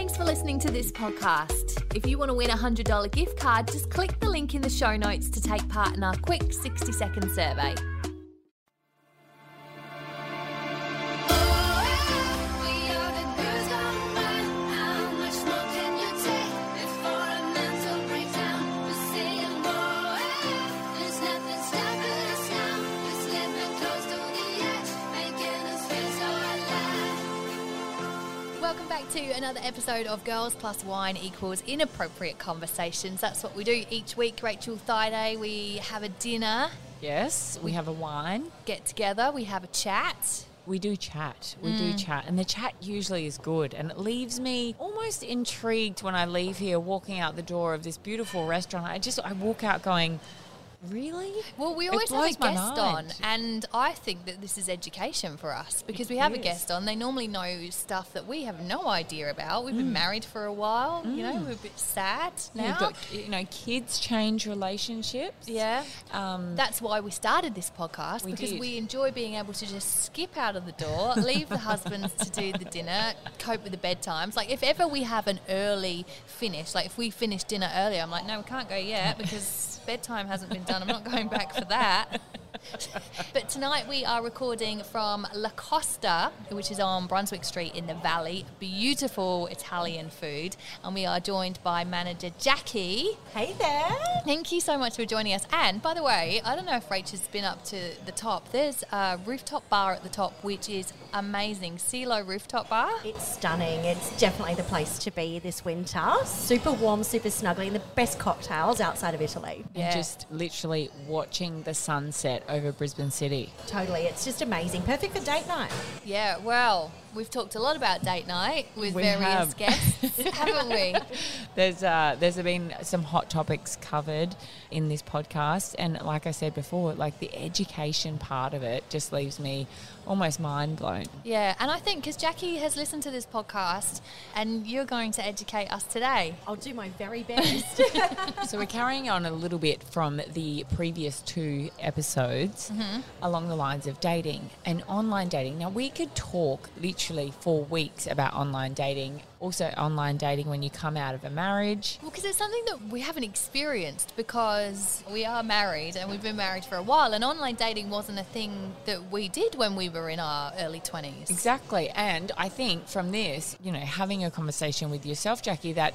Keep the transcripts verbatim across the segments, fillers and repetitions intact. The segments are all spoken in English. Thanks for listening to this podcast. If you want to win a one hundred dollars gift card, just click the link in the show notes to take part in our quick sixty-second survey. To another episode of Girls Plus Wine Equals Inappropriate Conversations. That's what we do each week, Rachel Thaiday. We have a dinner. Yes, we have a wine. Get together, we have a chat. We do chat. We mm. do chat. And the chat usually is good. And it leaves me almost intrigued when I leave here, walking out the door of this beautiful restaurant. I just, I walk out going... Really? Well, we always have a guest on, and I think that this is education for us because we have a guest on. They normally know stuff that we have no idea about. We've mm. been married for a while, mm. you know, we're a bit sad now. We've got, you know, kids change relationships. Yeah. Um, That's why we started this podcast we because did. we enjoy being able to just skip out of the door, leave the husbands to do the dinner, cope with the bedtimes. Like, if ever we have an early finish, like if we finish dinner earlier, I'm like, no, we can't go yet because bedtime hasn't been done. I'm not going back for that. But tonight we are recording from La Costa, which is on Brunswick Street in the Valley. Beautiful Italian food. And we are joined by manager Jackie. Hey there. Thank you so much for joining us. And by the way, I don't know if Rach has been up to the top. There's a rooftop bar at the top, which is amazing. Cielo Rooftop Bar. It's stunning. It's definitely the place to be this winter. Super warm, super snuggly, and the best cocktails outside of Italy. Yeah. And just literally watching the sunset over Brisbane City. Totally. It's just amazing. Perfect for date night. Yeah, well, we've talked a lot about date night with we various have. guests, haven't we? There's uh, there's been some hot topics covered in this podcast. And like I said before, like the education part of it just leaves me almost mind blown. Yeah, and I think because Jackie has listened to this podcast and you're going to educate us today. I'll do my very best. So we're carrying on a little bit from the previous two episodes. Mm-hmm. Along the lines of dating and online dating. Now, we could talk literally for weeks about online dating, also online dating when you come out of a marriage. Well, because it's something that we haven't experienced because we are married and we've been married for a while, and online dating wasn't a thing that we did when we were in our early twenties. Exactly. And I think from this, you know, having a conversation with yourself, Jackie, that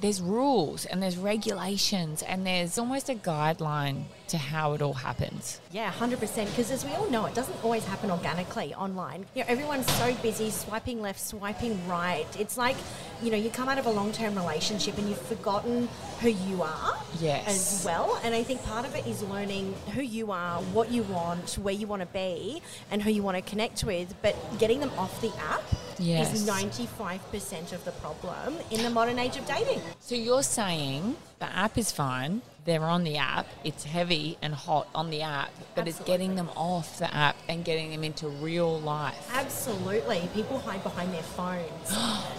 there's rules and there's regulations and there's almost a guideline to how it all happens. Yeah, one hundred percent, because as we all know, it doesn't always happen organically online. You know, everyone's so busy swiping left, swiping right. It's like, you know, you come out of a long-term relationship and you've forgotten who you are. Yes. As well. And I think part of it is learning who you are, what you want, where you want to be, and who you want to connect with, but getting them off the app yes. is ninety-five percent of the problem in the modern age of dating. So you're saying the app is fine, they're on the app, it's heavy and hot on the app, but Absolutely. It's getting them off the app and getting them into real life. Absolutely. People hide behind their phones.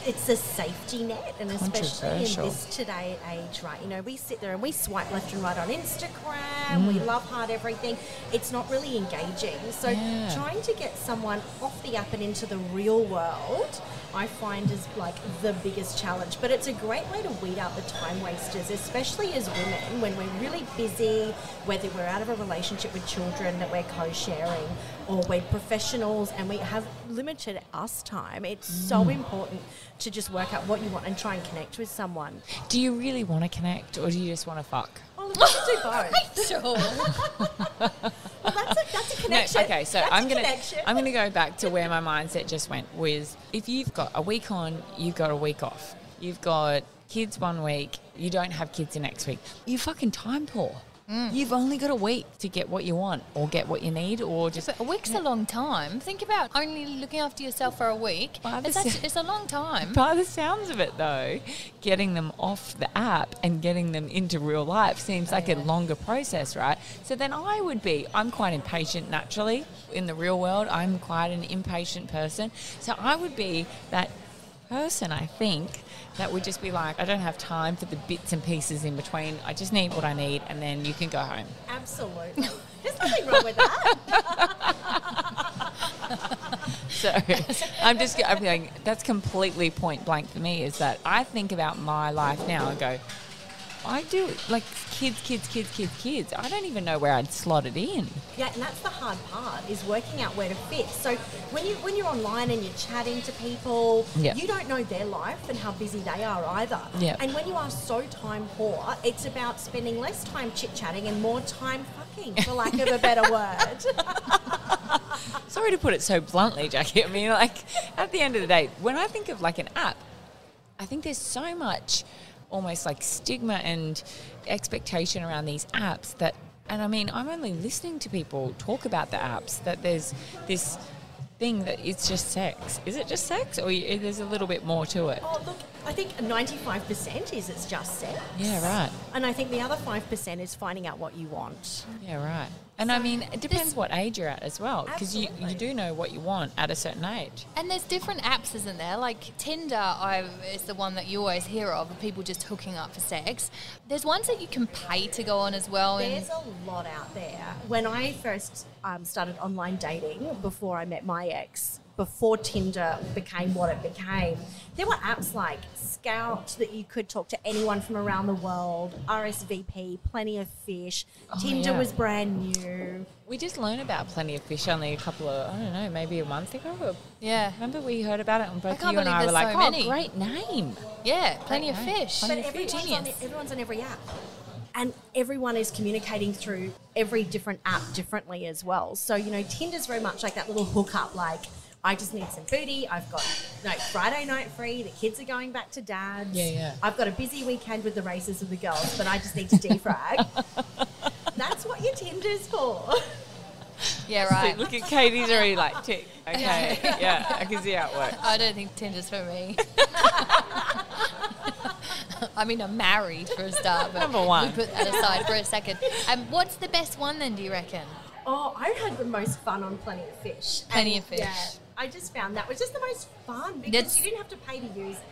It's a safety net, and especially in this today age, right? You know, we sit there and we swipe left and right on Instagram, mm. we love hard everything. It's not really engaging. So yeah. trying to get someone off the app and into the real world, I find is like the biggest challenge. But it's a great way to weed out the time wasters, especially as women, when we're really busy, whether we're out of a relationship with children that we're co-sharing or we're professionals and we have limited us time. It's mm. so important to just work out what you want and try and connect with someone. Do you really want to connect, or do you just want to fuck? Well, let's do both. Sure. Well, that's a, that's a connection. No, okay, so that's I'm going to I'm going to go back to where my mindset just went with, if you've got a week on, you've got a week off. You've got kids one week, you don't have kids the next week. You're fucking time poor. Mm. You've only got a week to get what you want or get what you need, or just... But a week's a long time. Think about only looking after yourself for a week. It's, so- actually, it's a long time. By the sounds of it, though, getting them off the app and getting them into real life seems oh, like yeah. a longer process, right? So then I would be... I'm quite impatient, naturally. In the real world, I'm quite an impatient person. So I would be that person, I think... That would just be like, I don't have time for the bits and pieces in between. I just need what I need, and then you can go home. Absolutely. There's nothing wrong with that. So I'm just I'm going, that's completely point blank for me, is that I think about my life now and go, I do, like, kids, kids, kids, kids, kids. I don't even know where I'd slot it in. Yeah, and that's the hard part, is working out where to fit. So when, you, when you're online and you're chatting to people, yep. you don't know their life and how busy they are either. Yep. And when you are so time poor, it's about spending less time chit-chatting and more time fucking, for lack of a better word. Sorry to put it so bluntly, Jackie. I mean, like, at the end of the day, when I think of, like, an app, I think there's so much almost like stigma and expectation around these apps that, and I mean, I'm only listening to people talk about the apps, that there's this thing that it's just sex. Is it just sex, or you, there's a little bit more to it? Oh, look, I think ninety-five percent is it's just sex. Yeah, right. And I think the other five percent is finding out what you want. Yeah, right. And so, I mean, it depends what age you're at as well, because you, you do know what you want at a certain age. And there's different apps, isn't there? Like Tinder I've, is the one that you always hear of, of people just hooking up for sex. There's ones that you can pay to go on as well. There's and a lot out there. When I first um, started online dating, before I met my ex, before Tinder became what it became, there were apps like Scout that you could talk to anyone from around the world, R S V P, Plenty of Fish. Oh, Tinder yeah. was brand new. We just learned about Plenty of Fish only a couple of, I don't know, maybe a month ago. Yeah. Remember we heard about it and both you and I were like, so oh, many. great name. Yeah, Plenty great of name. Fish. Plenty but of everyone's, fish. On, everyone's on every app. And everyone is communicating through every different app differently as well. So, you know, Tinder's very much like that little hookup, like, I just need some booty. I've got no Friday night free. The kids are going back to dad's. Yeah, yeah. I've got a busy weekend with the races with the girls, but I just need to defrag. That's what your Tinder's for. Yeah, right. Look at Katie's already like, tick. Okay, yeah, I can see how it works. I don't think Tinder's for me. I mean, I'm married for a start, but Number one. we put that aside for a second. And um, what's the best one then, do you reckon? Oh, I had the most fun on Plenty of Fish. Plenty and, of Fish. Yeah, I just found that was just the most fun because That's... you didn't have to pay to use it.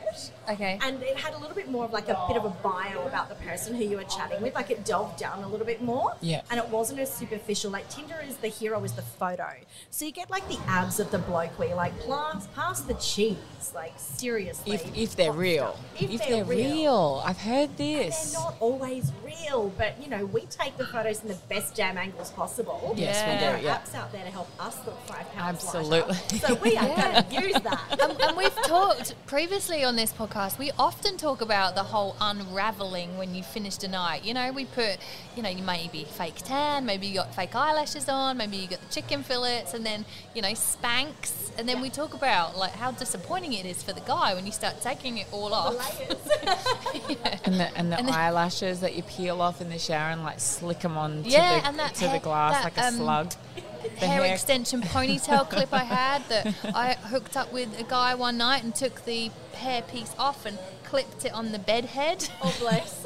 Okay. And it had a little bit more of like a bit of a bio about the person who you were chatting with. Like it delved down a little bit more. Yeah. And it wasn't as superficial. Like Tinder is the hero is the photo. So you get like the abs of the bloke where you're like, pass, pass the cheese. Like seriously. If, if they're real. If, if they're, they're real. real. I've heard this. And they're not always real. But, you know, we take the photos in the best damn angles possible. Yes, yeah. we do. There are yeah. apps out there to help us look five pounds Absolutely. Lighter. So we are yeah. going to use that. Um, and we've talked previously on this podcast, we often talk about the whole unravelling when you finished a night. You know, we put, you know, you maybe fake tan, maybe you got fake eyelashes on, maybe you got the chicken fillets and then, you know, spanks. And then yeah. we talk about, like, how disappointing it is for the guy when you start taking it all off. The layers. yeah. And the, and the and eyelashes the, that you peel off in the shower and, like, slick them on to, yeah, the, and that to hair, the glass that, like a um, slug. The hair, hair extension ponytail clip I had that I hooked up with a guy one night and took the hair piece off and clipped it on the bed head. Oh, bless.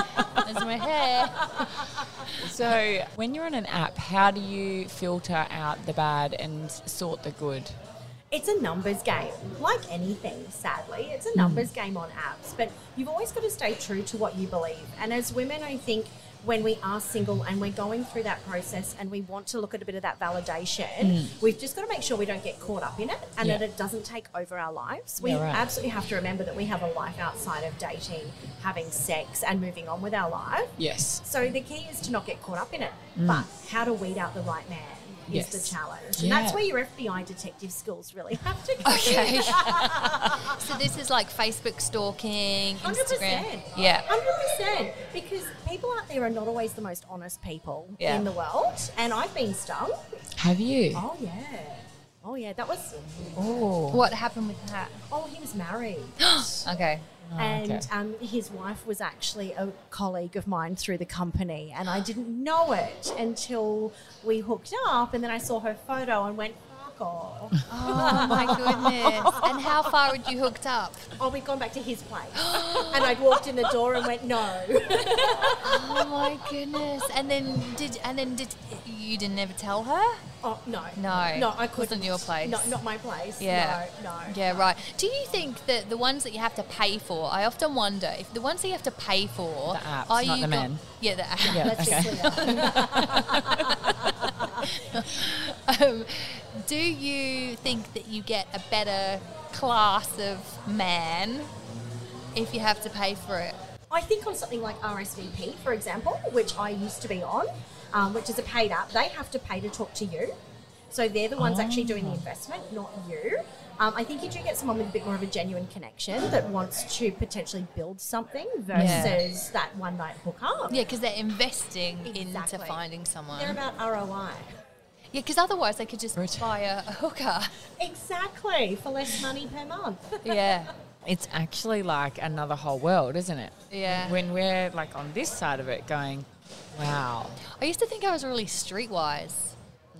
That's my hair. So when you're on an app, how do you filter out the bad and sort the good? It's a numbers game. Like anything, sadly, it's a numbers game on apps. But you've always got to stay true to what you believe. And as women, I think, when we are single and we're going through that process and we want to look at a bit of that validation, mm. we've just got to make sure we don't get caught up in it and yeah. that it doesn't take over our lives. We yeah, right. absolutely have to remember that we have a life outside of dating, having sex and moving on with our life. Yes. So the key is to not get caught up in it. Mm. But how to weed out the right man is yes. the challenge. And yeah. that's where your F B I detective skills really have to go. Okay. So this is like Facebook stalking, Instagram. one hundred percent. Yeah. one hundred percent. Because people out there are not always the most honest people yeah. in the world. And I've been stung. Have you? Oh, yeah. Oh, yeah. That was... Oh. What happened with that? Oh, he was married. Okay. Oh, and okay. um, his wife was actually a colleague of mine through the company, and I didn't know it until we hooked up, and then I saw her photo and went, fuck off. Oh, my goodness. And how far had you hooked up? Oh, we'd gone back to his place. And I'd walked in the door and went, no. Oh, my goodness. And then did and then did you didn't ever tell her? Oh, no. No. No, I couldn't. It wasn't your place. No, not my place. Yeah. No, no. Yeah, no. Right. Do you think that the ones that you have to pay for, I often wonder, if the ones that you have to pay for... The apps, are not you the men. Yeah, the apps. Yeah, okay. Let's be clear. Um, do you think that you get a better class of man if you have to pay for it? I think on something like R S V P, for example, which I used to be on, um, which is a paid app, they have to pay to talk to you. So they're the ones oh. actually doing the investment, not you. Um, I think you do get someone with a bit more of a genuine connection that wants to potentially build something versus yeah. that one-night hookup. Yeah, because they're investing exactly. into finding someone. They're about R O I. Yeah, because otherwise they could just Rich. buy a, a hooker. Exactly, for less money per month. Yeah. It's actually like another whole world, isn't it? Yeah. When we're like on this side of it going, wow. I used to think I was really streetwise.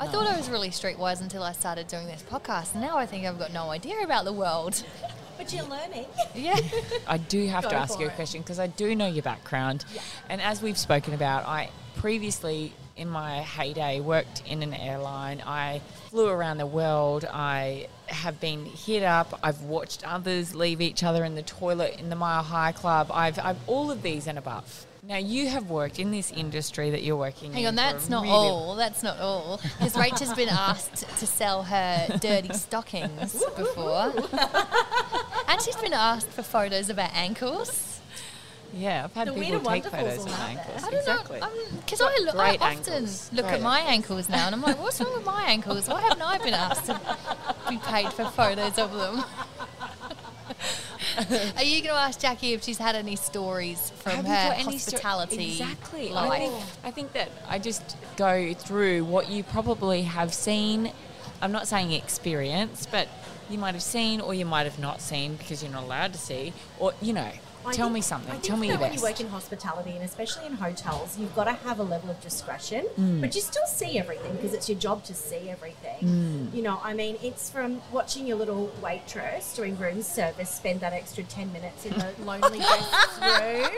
I no. thought I was really streetwise until I started doing this podcast. Now I think I've got no idea about the world. But you're learning. Yeah. I do have Go to ask you a it. question because I do know your background. Yeah. And as we've spoken about, I previously, in my heyday, worked in an airline. I flew around the world. I have been hit up. I've watched others leave each other in the toilet in the Mile High Club. I've, I've all of these and above. Now, you have worked in this industry that you're working Hang in. Hang on, that's not really all. That's not all. Because Rachel's been asked to sell her dirty stockings before. And she's been asked for photos of her ankles. Yeah, I've had the people take photos of my ankles. I don't exactly. know. Because I, lo- I often ankles. look great at my ankles. ankles now and I'm like, what's wrong with my ankles? Why haven't I been asked to be paid for photos of them? Are you going to ask Jackie if she's had any stories from Have her hospitality sto- exactly. life? I think, I think that I just go through what you probably have seen. I'm not saying experience, but you might have seen or you might have not seen because you're not allowed to see. Or, you know, I tell think, me something. I tell think me your best. When you work in hospitality and especially in hotels, you've got to have a level of discretion, mm. but you still see everything because it's your job to see everything. Mm. You know, I mean, it's from watching your little waitress doing room service spend that extra ten minutes in the lonely guest room.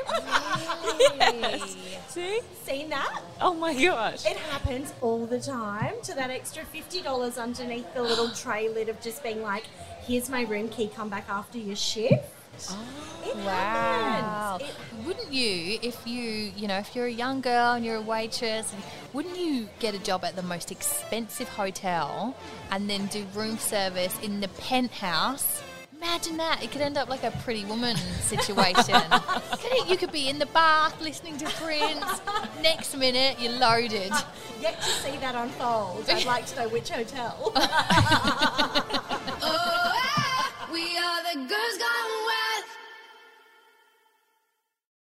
Yes. See? Seen that? Oh, my gosh. It happens all the time to that extra fifty dollars underneath the little tray lid of just being like, here's my room key, come back after your shift. Oh, it wow! It, wouldn't you, if you, you know, if you're a young girl and you're a waitress, wouldn't you get a job at the most expensive hotel and then do room service in the penthouse? Imagine that. It could end up like a Pretty Woman situation. You could be in the bath listening to Prince. Next minute, you're loaded. Yet to see that unfold. I'd like to know which hotel. Oh, we are the girls gone.